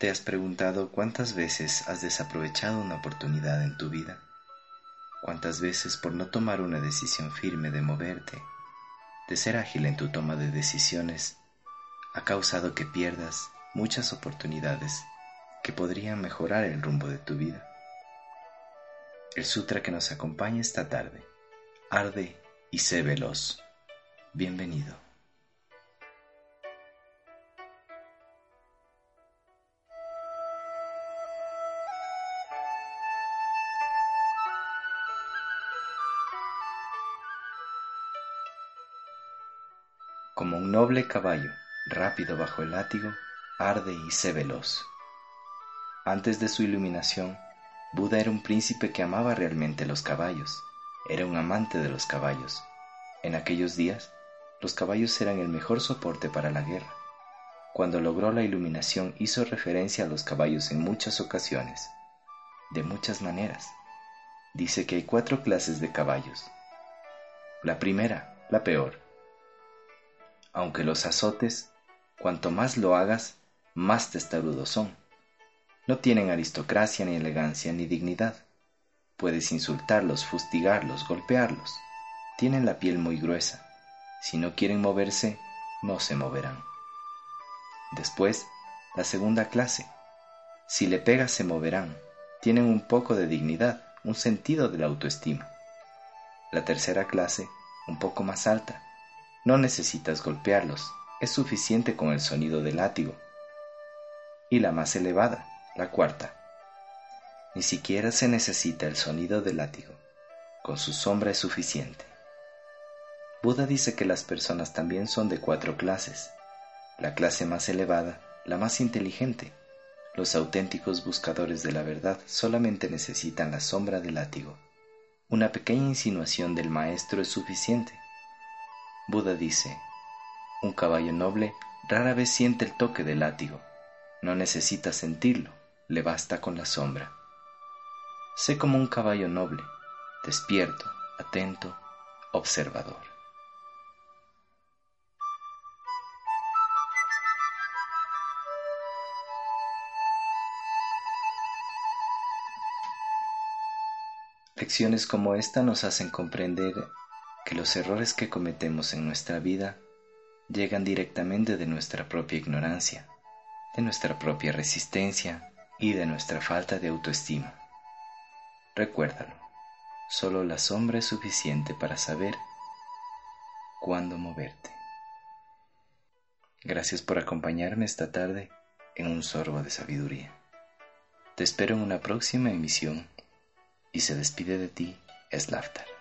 ¿Te has preguntado cuántas veces has desaprovechado una oportunidad en tu vida? ¿Cuántas veces por no tomar una decisión firme de moverte, de ser ágil en tu toma de decisiones, ha causado que pierdas muchas oportunidades que podrían mejorar el rumbo de tu vida? El sutra que nos acompaña esta tarde, arde y sé veloz. Bienvenido. Como un noble caballo, rápido bajo el látigo, arde y sé veloz. Antes de su iluminación, Buda era un príncipe que amaba realmente los caballos. Era un amante de los caballos. En aquellos días, los caballos eran el mejor soporte para la guerra. Cuando logró la iluminación, hizo referencia a los caballos en muchas ocasiones, de muchas maneras. Dice que hay 4 clases de caballos. La primera, la peor. Aunque los azotes, cuanto más lo hagas, más testarudos son. No tienen aristocracia, ni elegancia, ni dignidad. Puedes insultarlos, fustigarlos, golpearlos. Tienen la piel muy gruesa. Si no quieren moverse, no se moverán. Después, la segunda clase. Si le pegas, se moverán. Tienen un poco de dignidad, un sentido de la autoestima. La tercera clase, un poco más alta. No necesitas golpearlos, es suficiente con el sonido del látigo. Y la más elevada, la cuarta. Ni siquiera se necesita el sonido del látigo, con su sombra es suficiente. Buda dice que las personas también son de 4 clases. La clase más elevada, la más inteligente. Los auténticos buscadores de la verdad solamente necesitan la sombra del látigo. Una pequeña insinuación del maestro es suficiente. Buda dice, un caballo noble rara vez siente el toque del látigo. No necesita sentirlo, le basta con la sombra. Sé como un caballo noble, despierto, atento, observador. Lecciones como esta nos hacen comprender que los errores que cometemos en nuestra vida llegan directamente de nuestra propia ignorancia, de nuestra propia resistencia y de nuestra falta de autoestima. Recuérdalo, solo la sombra es suficiente para saber cuándo moverte. Gracias por acompañarme esta tarde en un sorbo de sabiduría. Te espero en una próxima emisión y se despide de ti, Slaftar.